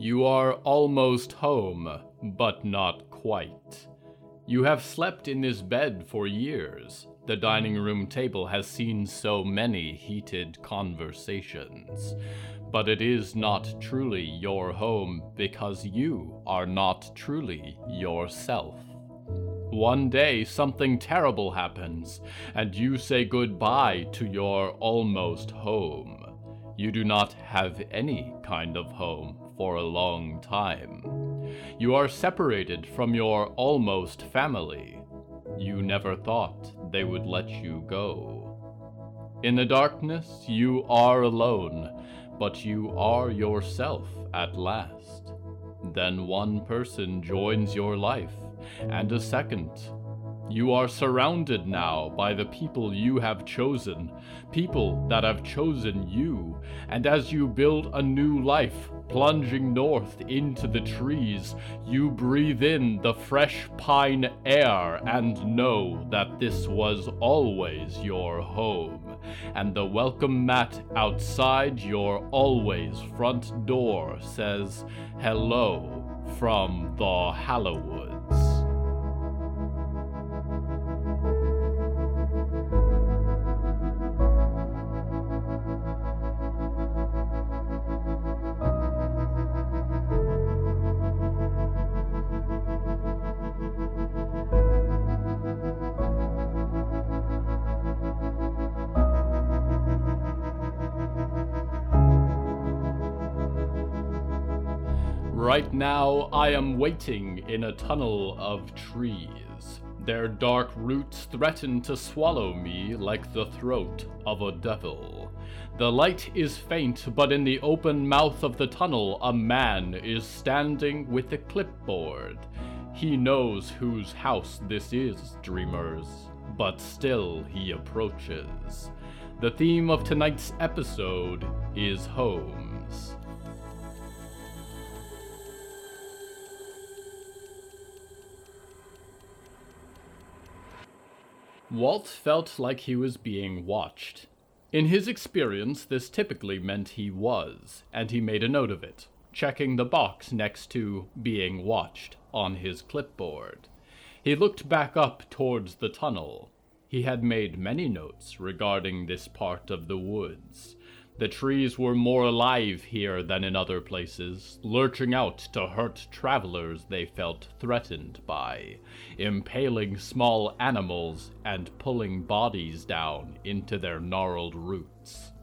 You are almost home, but not quite. You have slept in this bed for years. The dining room table has seen so many heated conversations. But it is not truly your home because you are not truly yourself. One day something terrible happens, and you say goodbye to your almost home. You do not have any kind of home for a long time. You are separated from your almost family. You never thought they would let you go. In the darkness, you are alone, but you are yourself at last. Then one person joins your life, and a second. You are surrounded now by the people you have chosen, people that have chosen you, and as you build a new life, plunging north into the trees, you breathe in the fresh pine air and know that this was always your home, and the welcome mat outside your always front door says, "Hello from the Hallowoods." Right now, I am waiting in a tunnel of trees. Their dark roots threaten to swallow me like the throat of a devil. The light is faint, but in the open mouth of the tunnel, a man is standing with a clipboard. He knows whose house this is, dreamers, but still he approaches. The theme of tonight's episode is homes. Walt felt like he was being watched. In his experience, this typically meant he was, and he made a note of it, checking the box next to "being watched" on his clipboard. He looked back up towards the tunnel. He had made many notes regarding this part of the woods. The trees were more alive here than in other places, lurching out to hurt travelers they felt threatened by, impaling small animals and pulling bodies down into their gnarled roots.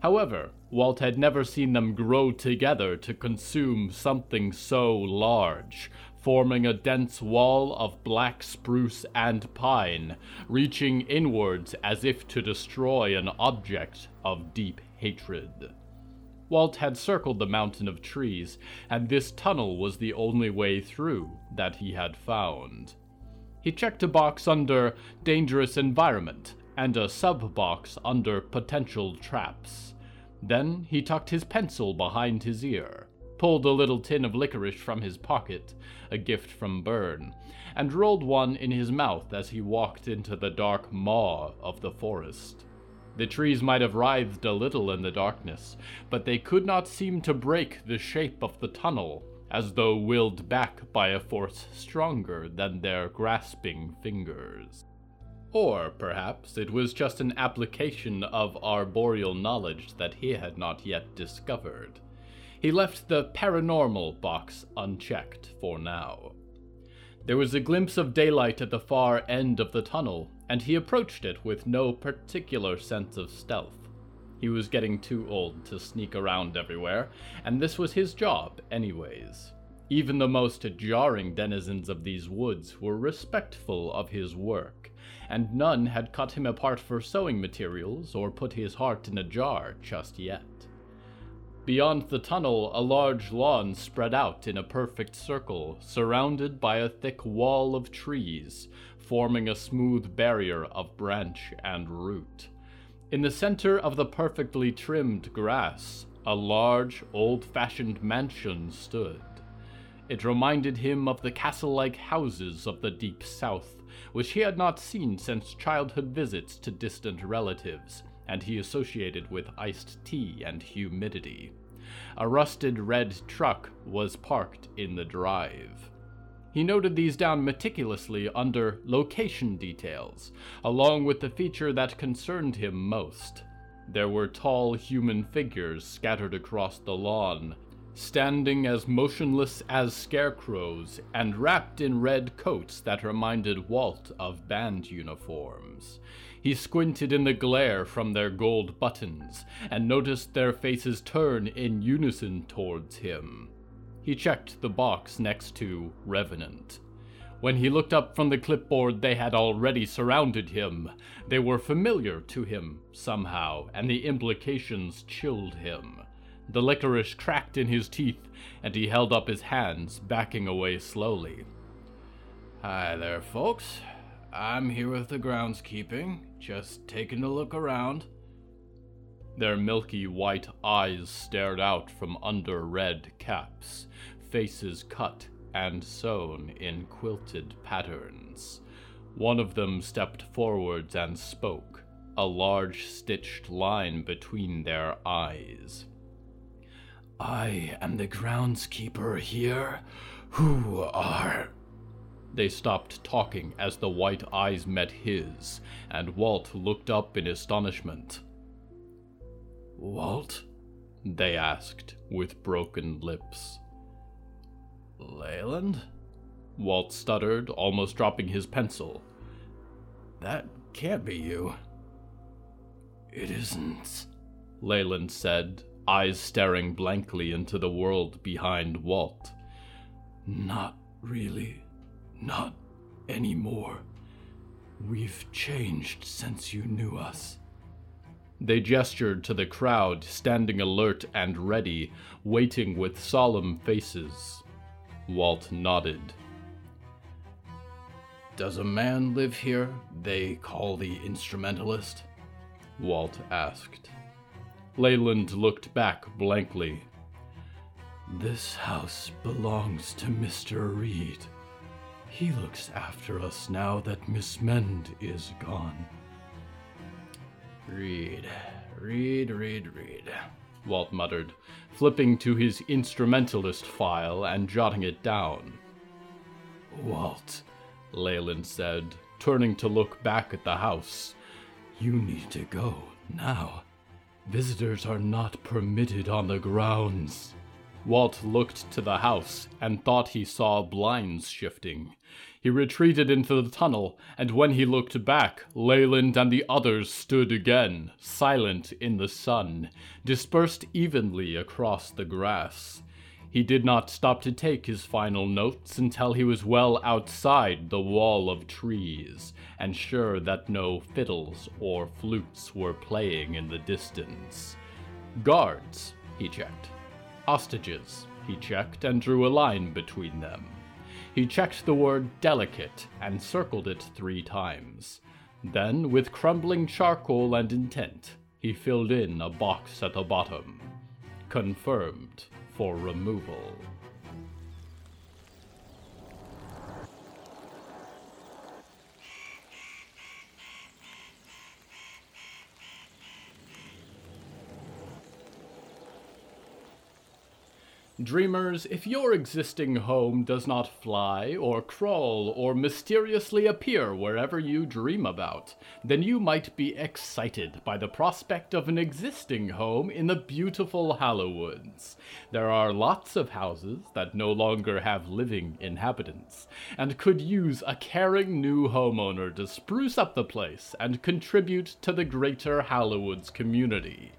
However, Walt had never seen them grow together to consume something so large, forming a dense wall of black spruce and pine, reaching inwards as if to destroy an object of deep hatred. Walt had circled the mountain of trees, and this tunnel was the only way through that he had found. He checked a box under "dangerous environment" and a sub-box under "potential traps." Then he tucked his pencil behind his ear, pulled a little tin of licorice from his pocket, a gift from Byrne, and rolled one in his mouth as he walked into the dark maw of the forest. The trees might have writhed a little in the darkness, but they could not seem to break the shape of the tunnel, as though willed back by a force stronger than their grasping fingers. Or perhaps it was just an application of arboreal knowledge that he had not yet discovered. He left the paranormal box unchecked for now. There was a glimpse of daylight at the far end of the tunnel, and he approached it with no particular sense of stealth. He was getting too old to sneak around everywhere, and this was his job anyways. Even the most jarring denizens of these woods were respectful of his work, and none had cut him apart for sewing materials or put his heart in a jar just yet. Beyond the tunnel, a large lawn spread out in a perfect circle, surrounded by a thick wall of trees, forming a smooth barrier of branch and root. In the center of the perfectly trimmed grass, a large, old-fashioned mansion stood. It reminded him of the castle-like houses of the Deep South, which he had not seen since childhood visits to distant relatives, and he associated with iced tea and humidity. A rusted red truck was parked in the drive. He noted these down meticulously under location details, along with the feature that concerned him most. There were tall human figures scattered across the lawn, standing as motionless as scarecrows and wrapped in red coats that reminded Walt of band uniforms. He squinted in the glare from their gold buttons and noticed their faces turn in unison towards him. He checked the box next to Revenant. When he looked up from the clipboard, they had already surrounded him. They were familiar to him somehow, and the implications chilled him. The licorice cracked in his teeth, and he held up his hands, backing away slowly. "Hi there, folks. I'm here with the groundskeeping, just taking a look around." Their milky white eyes stared out from under red caps, faces cut and sewn in quilted patterns. One of them stepped forwards and spoke, a large stitched line between their eyes. "I am the groundskeeper here. Who are—" They stopped talking as the white eyes met his, and Walt looked up in astonishment. "Walt?" they asked, with broken lips. "Leland?" Walt stuttered, almost dropping his pencil. "That can't be you." "It isn't," Leland said, eyes staring blankly into the world behind Walt. "Not really. Not anymore. We've changed since you knew us." They gestured to the crowd, standing alert and ready, waiting with solemn faces. Walt nodded. "Does a man live here they call the instrumentalist?" Walt asked. Leyland looked back blankly. "This house belongs to Mr. Reed. He looks after us now that Miss Mend is gone." Read, Walt muttered, flipping to his instrumentalist file and jotting it down. "Walt," Leland said, turning to look back at the house, "you need to go now. Visitors are not permitted on the grounds." Walt looked to the house and thought he saw blinds shifting. He retreated into the tunnel, and when he looked back, Leyland and the others stood again, silent in the sun, dispersed evenly across the grass. He did not stop to take his final notes until he was well outside the wall of trees, and sure that no fiddles or flutes were playing in the distance. Guards, he checked. Hostages, he checked, and drew a line between them. He checked the word delicate and circled it 3 times. Then, with crumbling charcoal and intent, he filled in a box at the bottom. Confirmed for removal. Dreamers, if your existing home does not fly or crawl or mysteriously appear wherever you dream about, then you might be excited by the prospect of an existing home in the beautiful Hallowoods. There are lots of houses that no longer have living inhabitants and could use a caring new homeowner to spruce up the place and contribute to the greater Hallowoods community.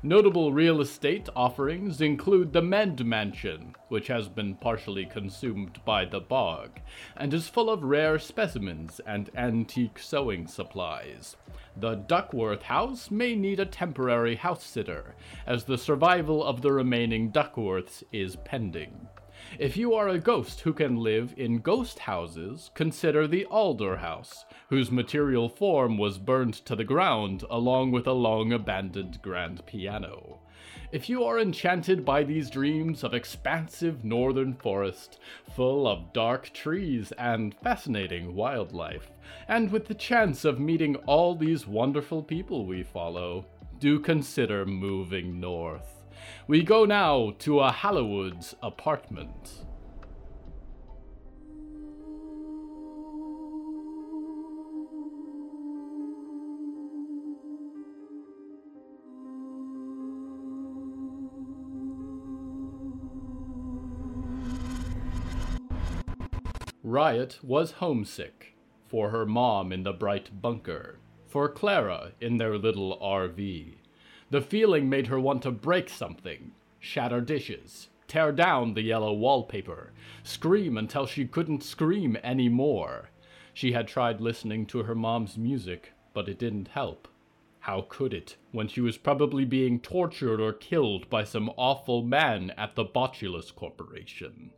Notable real estate offerings include the Mend Mansion, which has been partially consumed by the bog, and is full of rare specimens and antique sewing supplies. The Duckworth House may need a temporary house-sitter, as the survival of the remaining Duckworths is pending. If you are a ghost who can live in ghost houses, consider the Alder House, whose material form was burned to the ground along with a long-abandoned grand piano. If you are enchanted by these dreams of expansive northern forest, full of dark trees and fascinating wildlife, and with the chance of meeting all these wonderful people we follow, do consider moving north. We go now to a Hallowoods apartment. Riot was homesick for her mom in the bright bunker, for Clara in their little RV. The feeling made her want to break something, shatter dishes, tear down the yellow wallpaper, scream until she couldn't scream anymore. She had tried listening to her mom's music, but it didn't help. How could it, when she was probably being tortured or killed by some awful man at the Botulus Corporation?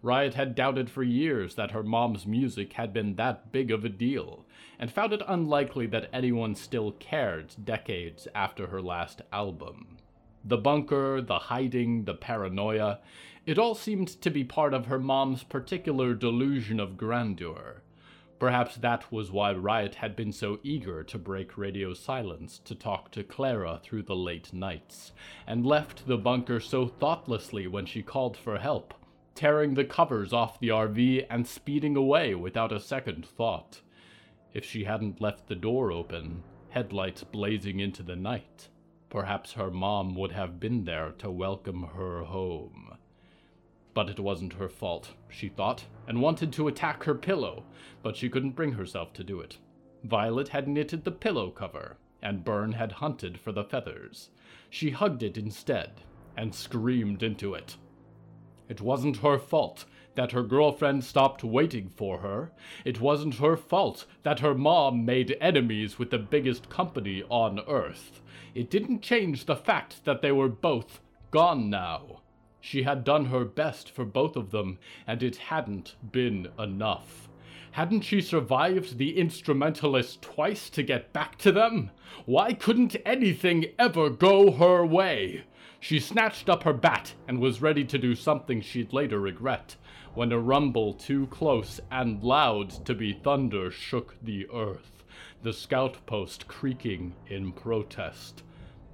Riot had doubted for years that her mom's music had been that big of a deal, and found it unlikely that anyone still cared decades after her last album. The bunker, the hiding, the paranoia, it all seemed to be part of her mom's particular delusion of grandeur. Perhaps that was why Riot had been so eager to break radio silence to talk to Clara through the late nights, and left the bunker so thoughtlessly when she called for help, tearing the covers off the RV and speeding away without a second thought. If she hadn't left the door open, headlights blazing into the night, perhaps her mom would have been there to welcome her home. But it wasn't her fault, she thought, and wanted to attack her pillow, but she couldn't bring herself to do it. Violet had knitted the pillow cover, and Byrne had hunted for the feathers. She hugged it instead, and screamed into it. It wasn't her fault that her girlfriend stopped waiting for her. It wasn't her fault that her mom made enemies with the biggest company on Earth. It didn't change the fact that they were both gone now. She had done her best for both of them, and it hadn't been enough. Hadn't she survived the instrumentalist twice to get back to them? Why couldn't anything ever go her way? She snatched up her bat and was ready to do something she'd later regret, when a rumble too close and loud to be thunder shook the earth, the scout post creaking in protest.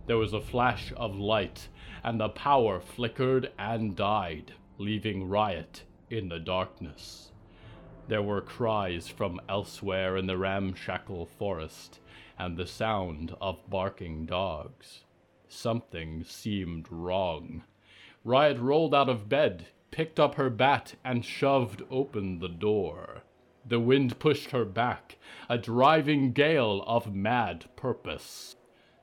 There was a flash of light, and the power flickered and died, leaving Riot in the darkness. There were cries from elsewhere in the ramshackle forest, and the sound of barking dogs. Something seemed wrong. Riot rolled out of bed, picked up her bat, and shoved open the door. The wind pushed her back, a driving gale of mad purpose.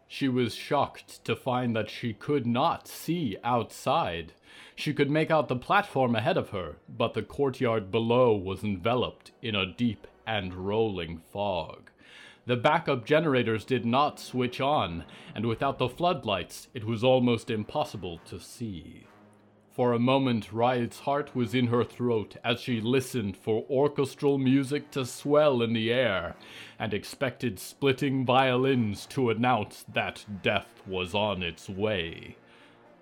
She was shocked to find that she could not see outside. She could make out the platform ahead of her, but the courtyard below was enveloped in a deep and rolling fog. The backup generators did not switch on, and without the floodlights, it was almost impossible to see. For a moment, Riot's heart was in her throat as she listened for orchestral music to swell in the air, and expected splitting violins to announce that death was on its way.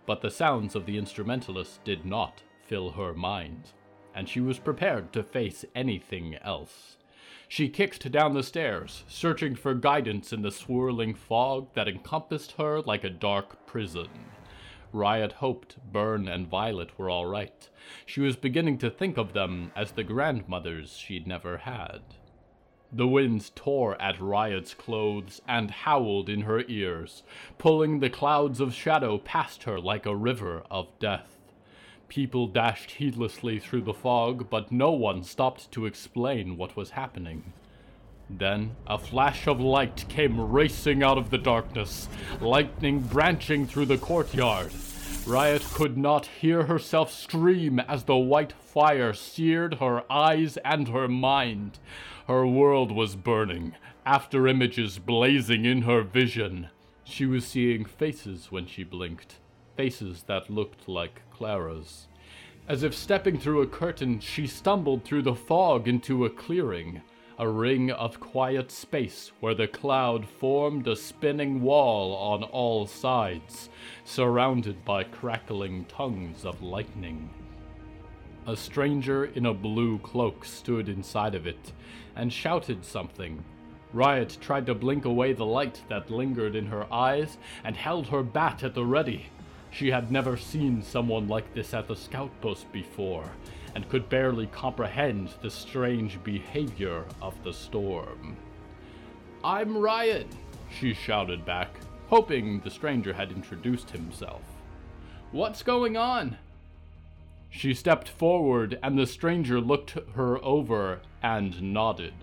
But the sounds of the instrumentalists did not fill her mind, and she was prepared to face anything else. She kicked down the stairs, searching for guidance in the swirling fog that encompassed her like a dark prison. Riot hoped Byrne and Violet were all right. She was beginning to think of them as the grandmothers she'd never had. The winds tore at Riot's clothes and howled in her ears, pulling the clouds of shadow past her like a river of death. People dashed heedlessly through the fog, but no one stopped to explain what was happening. Then, a flash of light came racing out of the darkness, lightning branching through the courtyard. Riot could not hear herself scream as the white fire seared her eyes and her mind. Her world was burning, after images blazing in her vision. She was seeing faces when she blinked. Faces that looked like Clara's. As if stepping through a curtain, she stumbled through the fog into a clearing, a ring of quiet space where the cloud formed a spinning wall on all sides, surrounded by crackling tongues of lightning. A stranger in a blue cloak stood inside of it and shouted something. Riot tried to blink away the light that lingered in her eyes and held her bat at the ready. She had never seen someone like this at the scout post before, and could barely comprehend the strange behavior of the storm. "I'm Riot," she shouted back, hoping the stranger had introduced himself. "What's going on?" She stepped forward, and the stranger looked her over and nodded.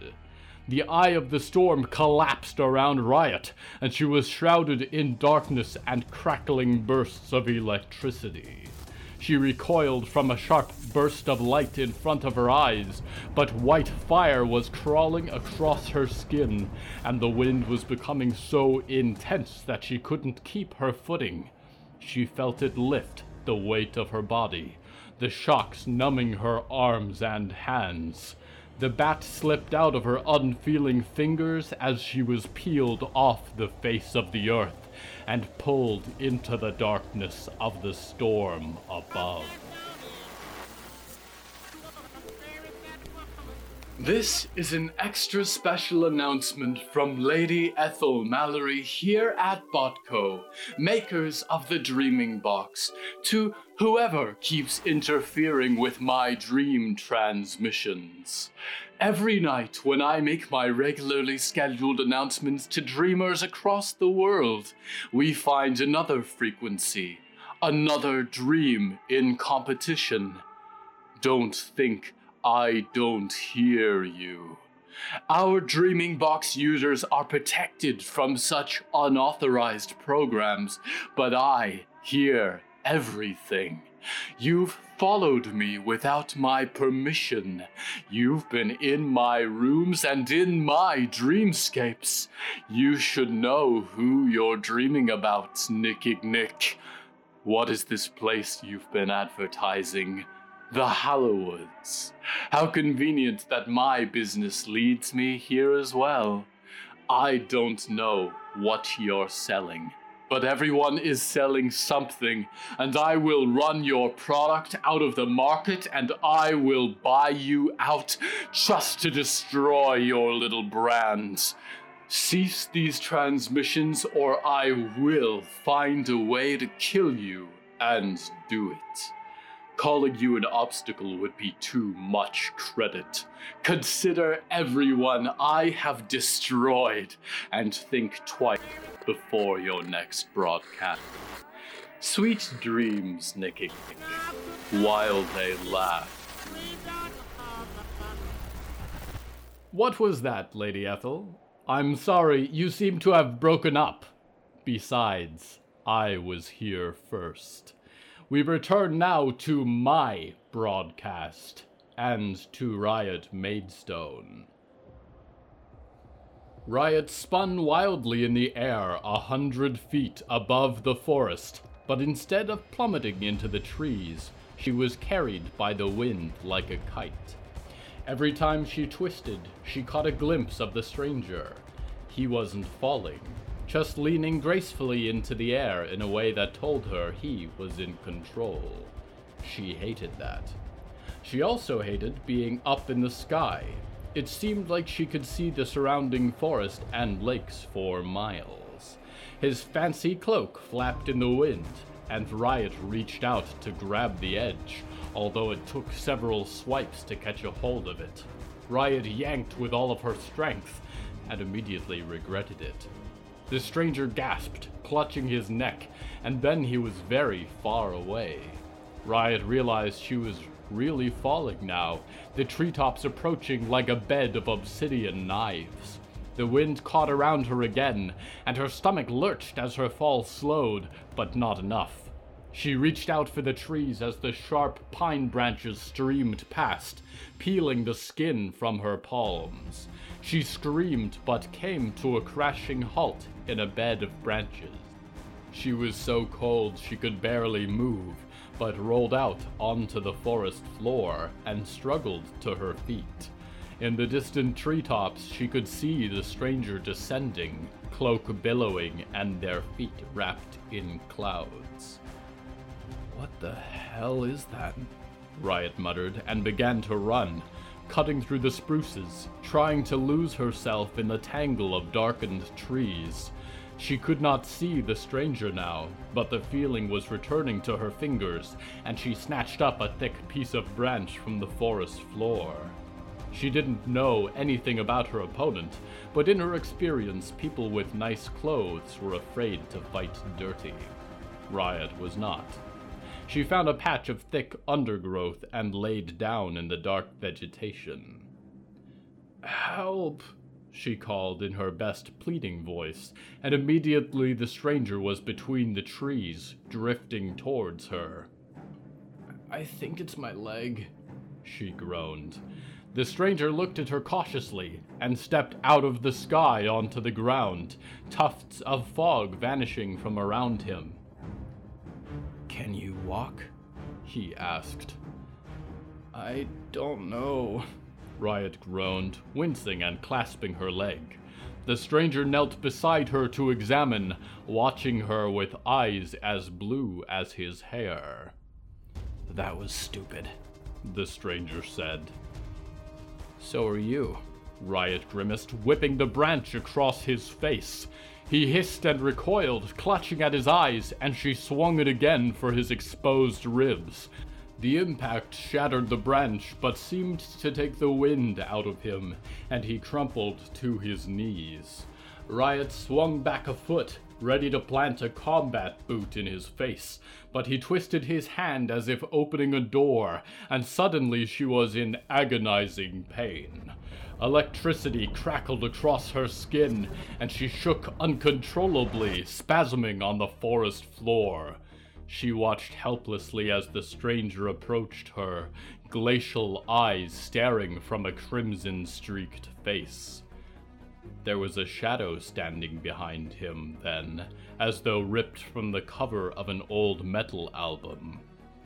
The eye of the storm collapsed around Riot, and she was shrouded in darkness and crackling bursts of electricity. She recoiled from a sharp burst of light in front of her eyes, but white fire was crawling across her skin, and the wind was becoming so intense that she couldn't keep her footing. She felt it lift the weight of her body, the shocks numbing her arms and hands. The bat slipped out of her unfeeling fingers as she was peeled off the face of the earth and pulled into the darkness of the storm above. This is an extra special announcement from Lady Ethel Mallory here at BotCo, makers of the Dreaming Box, to whoever keeps interfering with my dream transmissions. Every night when I make my regularly scheduled announcements to dreamers across the world, we find another frequency, another dream in competition. Don't think I don't hear you. Our Dreaming Box users are protected from such unauthorized programs, but I hear everything. You've followed me without my permission. You've been in my rooms and in my dreamscapes. You should know who you're dreaming about, Nicky Nick. What is this place you've been advertising? The Hallowoods. How convenient that my business leads me here as well. I don't know what you're selling, but everyone is selling something, and I will run your product out of the market, and I will buy you out just to destroy your little brands. Cease these transmissions, or I will find a way to kill you and do it. Calling you an obstacle would be too much credit. Consider everyone I have destroyed, and think twice before your next broadcast. Sweet dreams, Nicky, while they laugh. What was that, Lady Ethel? I'm sorry, you seem to have broken up. Besides, I was here first. We return now to my broadcast, and to Riot Maidstone. Riot spun wildly in the air 100 feet above the forest, but instead of plummeting into the trees, she was carried by the wind like a kite. Every time she twisted, she caught a glimpse of the stranger. He wasn't falling, just leaning gracefully into the air in a way that told her he was in control. She hated that. She also hated being up in the sky. It seemed like she could see the surrounding forest and lakes for miles. His fancy cloak flapped in the wind, and Riot reached out to grab the edge, although it took several swipes to catch a hold of it. Riot yanked with all of her strength, and immediately regretted it. The stranger gasped, clutching his neck, and then he was very far away. Riot realized she was really falling now, the treetops approaching like a bed of obsidian knives. The wind caught around her again, and her stomach lurched as her fall slowed, but not enough. She reached out for the trees as the sharp pine branches streamed past, peeling the skin from her palms. She screamed, but came to a crashing halt in a bed of branches. She was so cold she could barely move, but rolled out onto the forest floor and struggled to her feet. In the distant treetops, she could see the stranger descending, cloak billowing, and their feet wrapped in clouds. "What the hell is that?" Riot muttered, and began to run, cutting through the spruces, trying to lose herself in the tangle of darkened trees. She could not see the stranger now, but the feeling was returning to her fingers, and she snatched up a thick piece of branch from the forest floor. She didn't know anything about her opponent, but in her experience, people with nice clothes were afraid to fight dirty. Riot was not. She found a patch of thick undergrowth and laid down in the dark vegetation. "Help," she called in her best pleading voice, and immediately the stranger was between the trees, drifting towards her. "I think it's my leg," she groaned. The stranger looked at her cautiously and stepped out of the sky onto the ground, tufts of fog vanishing from around him. "Can you walk?" he asked. "I don't know," Riot groaned, wincing and clasping her leg. The stranger knelt beside her to examine, watching her with eyes as blue as his hair. "That was stupid," the stranger said. "So are you," Riot grimaced, whipping the branch across his face. He hissed and recoiled, clutching at his eyes, and she swung it again for his exposed ribs. The impact shattered the branch, but seemed to take the wind out of him, and he crumpled to his knees. Riot swung back a foot, ready to plant a combat boot in his face, but he twisted his hand as if opening a door, and suddenly she was in agonizing pain. Electricity crackled across her skin, and she shook uncontrollably, spasming on the forest floor. She watched helplessly as the stranger approached her, glacial eyes staring from a crimson-streaked face. There was a shadow standing behind him then, as though ripped from the cover of an old metal album.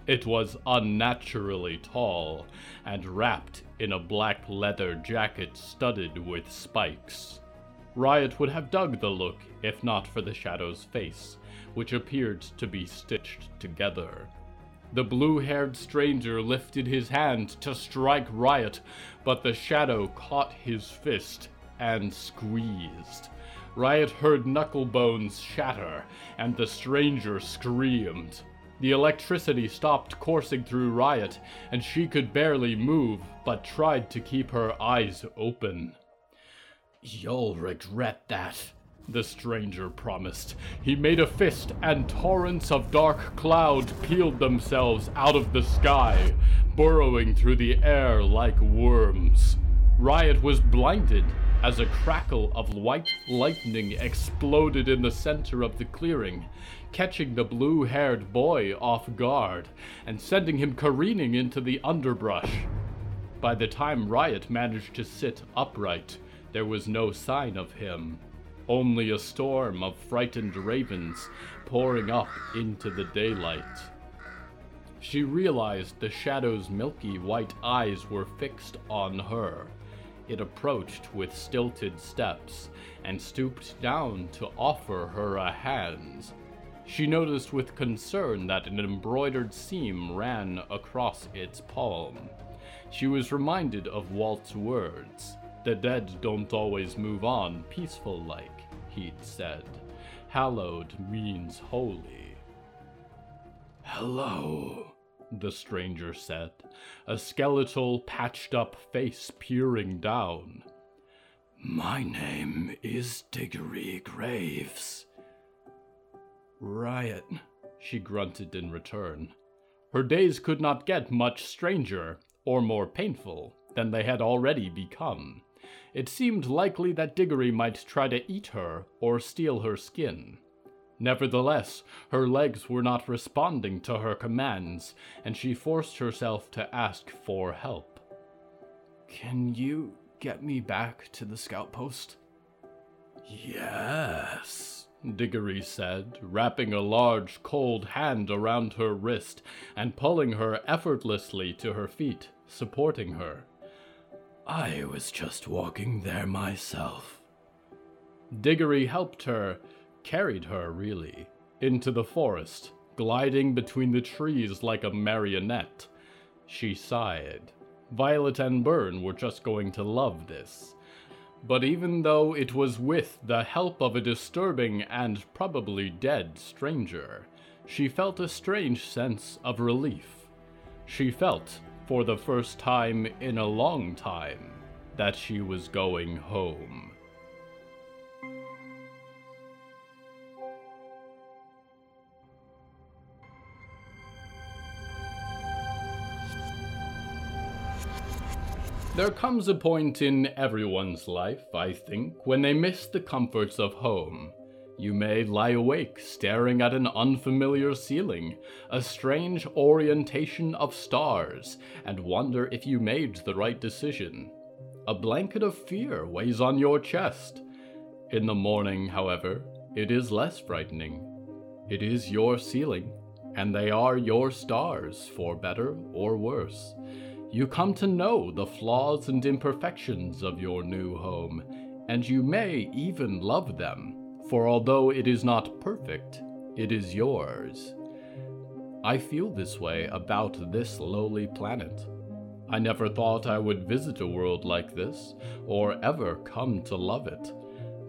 It was unnaturally tall, and wrapped in a black leather jacket studded with spikes. Riot would have dug the look if not for the shadow's face, which appeared to be stitched together. The blue-haired stranger lifted his hand to strike Riot, but the shadow caught his fist and squeezed. Riot heard knuckle bones shatter, and the stranger screamed. The electricity stopped coursing through Riot, and she could barely move, but tried to keep her eyes open. "You'll regret that," the stranger promised. He made a fist, and torrents of dark cloud peeled themselves out of the sky, burrowing through the air like worms. Riot was blinded as a crackle of white lightning exploded in the center of the clearing, catching the blue-haired boy off guard and sending him careening into the underbrush. By the time Riot managed to sit upright, there was no sign of him, only a storm of frightened ravens pouring up into the daylight. She realized the shadow's milky white eyes were fixed on her. It approached with stilted steps and stooped down to offer her a hand. She noticed with concern that an embroidered seam ran across its palm. She was reminded of Walt's words. "The dead don't always move on peaceful-like," he'd said. "Hallowed means holy." "Hello," the stranger said, a skeletal, patched-up face peering down. "My name is Diggory Graves." "Riot," she grunted in return. Her days could not get much stranger, or more painful, than they had already become. It seemed likely that Diggory might try to eat her or steal her skin. Nevertheless, her legs were not responding to her commands, and she forced herself to ask for help. "Can you get me back to the scout post?" "Yes," Diggory said, wrapping a large, cold hand around her wrist and pulling her effortlessly to her feet, supporting her. "I was just walking there myself." Diggory helped her, carried her, really, into the forest, gliding between the trees like a marionette. She sighed. Violet and Byrne were just going to love this. But even though it was with the help of a disturbing and probably dead stranger, she felt a strange sense of relief. She felt, for the first time in a long time, that she was going home. There comes a point in everyone's life, I think, when they miss the comforts of home. You may lie awake staring at an unfamiliar ceiling, a strange orientation of stars, and wonder if you made the right decision. A blanket of fear weighs on your chest. In the morning, however, it is less frightening. It is your ceiling, and they are your stars, for better or worse. You come to know the flaws and imperfections of your new home, and you may even love them, for although it is not perfect, it is yours. I feel this way about this lowly planet. I never thought I would visit a world like this, or ever come to love it.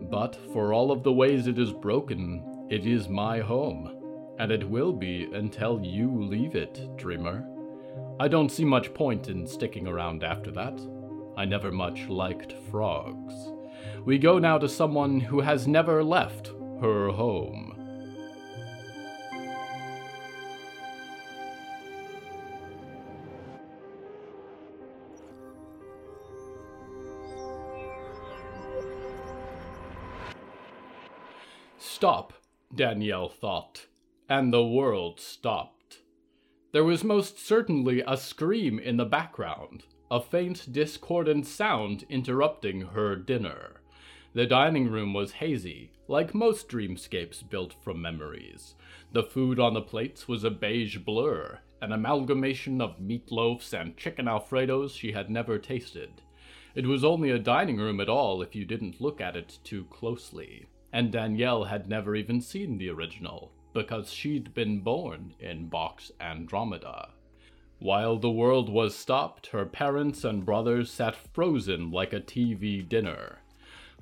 But for all of the ways it is broken, it is my home, and it will be until you leave it, dreamer. I don't see much point in sticking around after that. I never much liked frogs. We go now to someone who has never left her home. Stop, Danielle thought, and the world stopped. There was most certainly a scream in the background, a faint discordant sound interrupting her dinner. The dining room was hazy, like most dreamscapes built from memories. The food on the plates was a beige blur, an amalgamation of meatloafs and chicken alfredos she had never tasted. It was only a dining room at all if you didn't look at it too closely, and Danielle had never even seen the original, because she'd been born in Box Andromeda. While the world was stopped, her parents and brothers sat frozen like a TV dinner.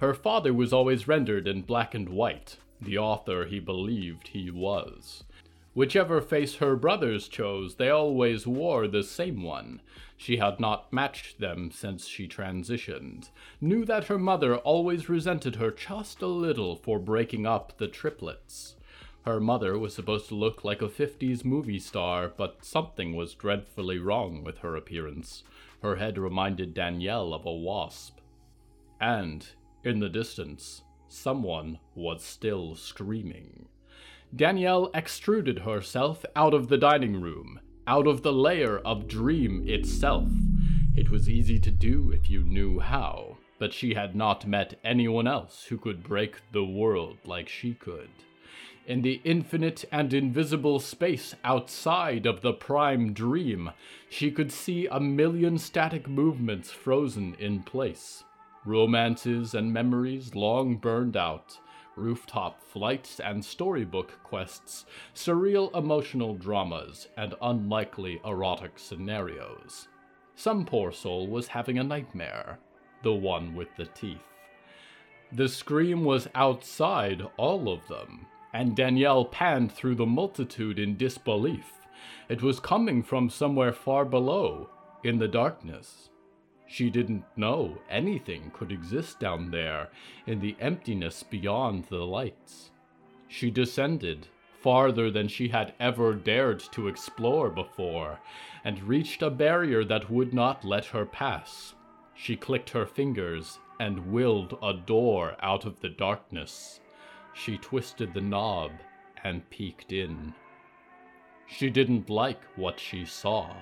Her father was always rendered in black and white, the author he believed he was. Whichever face her brothers chose, they always wore the same one. She had not matched them since she transitioned, knew that her mother always resented her just a little for breaking up the triplets. Her mother was supposed to look like a 50s movie star, but something was dreadfully wrong with her appearance. Her head reminded Danielle of a wasp. And, in the distance, someone was still screaming. Danielle extruded herself out of the dining room, out of the layer of dream itself. It was easy to do if you knew how, but she had not met anyone else who could break the world like she could. In the infinite and invisible space outside of the prime dream, she could see a million static movements frozen in place. Romances and memories long burned out, rooftop flights and storybook quests, surreal emotional dramas, and unlikely erotic scenarios. Some poor soul was having a nightmare, the one with the teeth. The scream was outside all of them, and Danielle panned through the multitude in disbelief. It was coming from somewhere far below, in the darkness. She didn't know anything could exist down there, in the emptiness beyond the lights. She descended, farther than she had ever dared to explore before, and reached a barrier that would not let her pass. She clicked her fingers and willed a door out of the darkness. She twisted the knob and peeked in. She didn't like what she saw.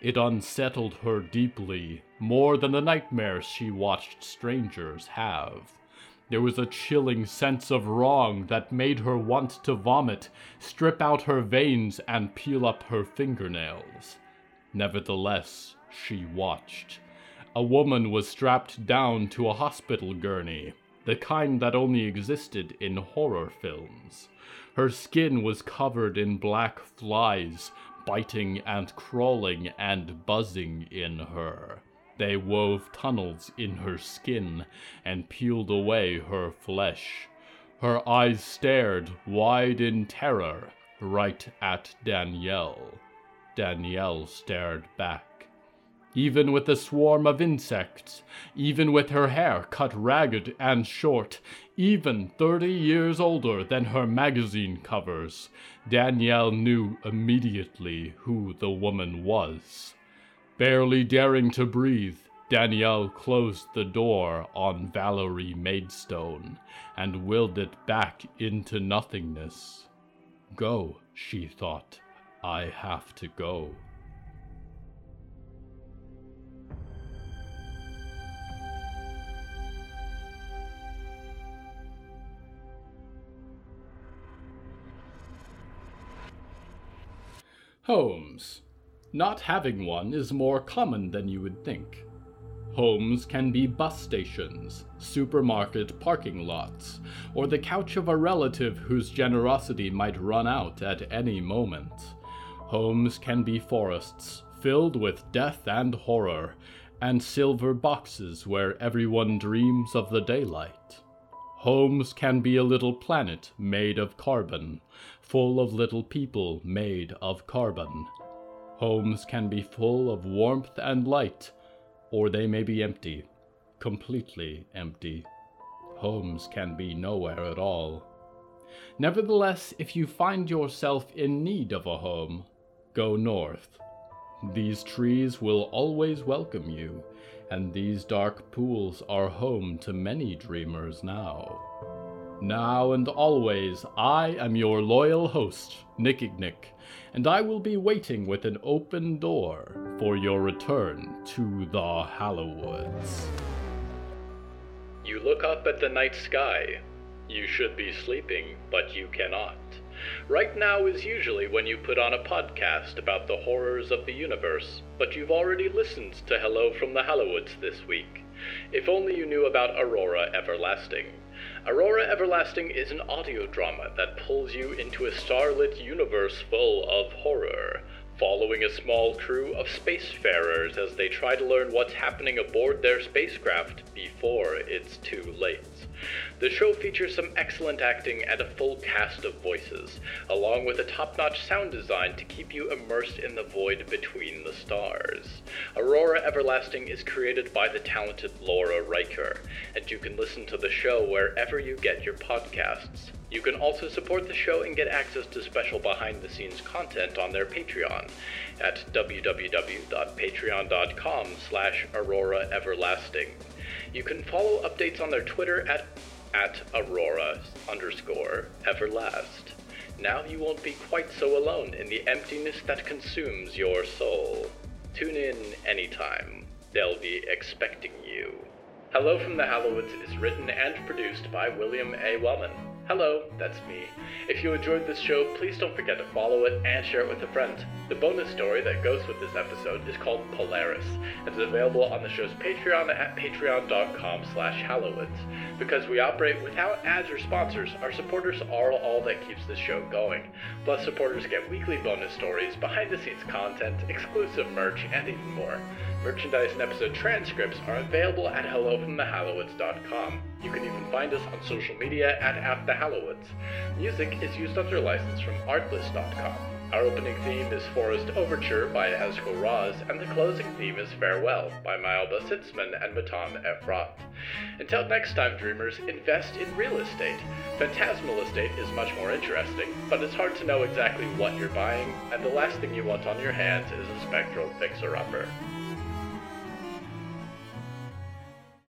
It unsettled her deeply, more than the nightmares she watched strangers have. There was a chilling sense of wrong that made her want to vomit, strip out her veins, and peel up her fingernails. Nevertheless, she watched. A woman was strapped down to a hospital gurney, the kind that only existed in horror films. Her skin was covered in black flies, biting and crawling and buzzing in her. They wove tunnels in her skin and peeled away her flesh. Her eyes stared wide in terror right at Danielle. Danielle stared back. Even with the swarm of insects, even with her hair cut ragged and short, even 30 years older than her magazine covers, Danielle knew immediately who the woman was. Barely daring to breathe, Danielle closed the door on Valerie Maidstone and willed it back into nothingness. Go, she thought. I have to go. Homes. Not having one is more common than you would think. Homes can be bus stations, supermarket parking lots, or the couch of a relative whose generosity might run out at any moment. Homes can be forests filled with death and horror, and silver boxes where everyone dreams of the daylight. Homes can be a little planet made of carbon, full of little people made of carbon. Homes can be full of warmth and light, or they may be empty, completely empty. Homes can be nowhere at all. Nevertheless, if you find yourself in need of a home, go north. These trees will always welcome you, and these dark pools are home to many dreamers now. Now and always, I am your loyal host, Nicky Nick, and I will be waiting with an open door for your return to the Hallowoods. You look up at the night sky. You should be sleeping, but you cannot. Right now is usually when you put on a podcast about the horrors of the universe, but you've already listened to Hello from the Hallowoods this week. If only you knew about Aurora Everlasting. Aurora Everlasting is an audio drama that pulls you into a starlit universe full of horror, following a small crew of spacefarers as they try to learn what's happening aboard their spacecraft before it's too late. The show features some excellent acting and a full cast of voices, along with a top-notch sound design to keep you immersed in the void between the stars. Aurora Everlasting is created by the talented Laura Riker, and you can listen to the show wherever you get your podcasts. You can also support the show and get access to special behind-the-scenes content on their Patreon at www.patreon.com/AuroraEverlasting. You can follow updates on their Twitter at @Aurora_Everlast. Now you won't be quite so alone in the emptiness that consumes your soul. Tune in anytime. They'll be expecting you. Hello from the Hallowoods is written and produced by William A. Wellman. Hello, that's me. If you enjoyed this show, please don't forget to follow it and share it with a friend. The bonus story that goes with this episode is called Polaris, and is available on the show's Patreon at patreon.com/Hallowoods. Because we operate without ads or sponsors, our supporters are all that keeps this show going. Plus, supporters get weekly bonus stories, behind-the-scenes content, exclusive merch, and even more. Merchandise and episode transcripts are available at hellofromthehallowoods.com. You can even find us on social media at @thehallowoods. Music is used under license from artlist.com. Our opening theme is Forest Overture by Azko Raz, and the closing theme is Farewell by Myelba Sitzman and Matan Efrat. Until next time, dreamers, invest in real estate. Phantasmal estate is much more interesting, but it's hard to know exactly what you're buying, and the last thing you want on your hands is a spectral fixer-upper.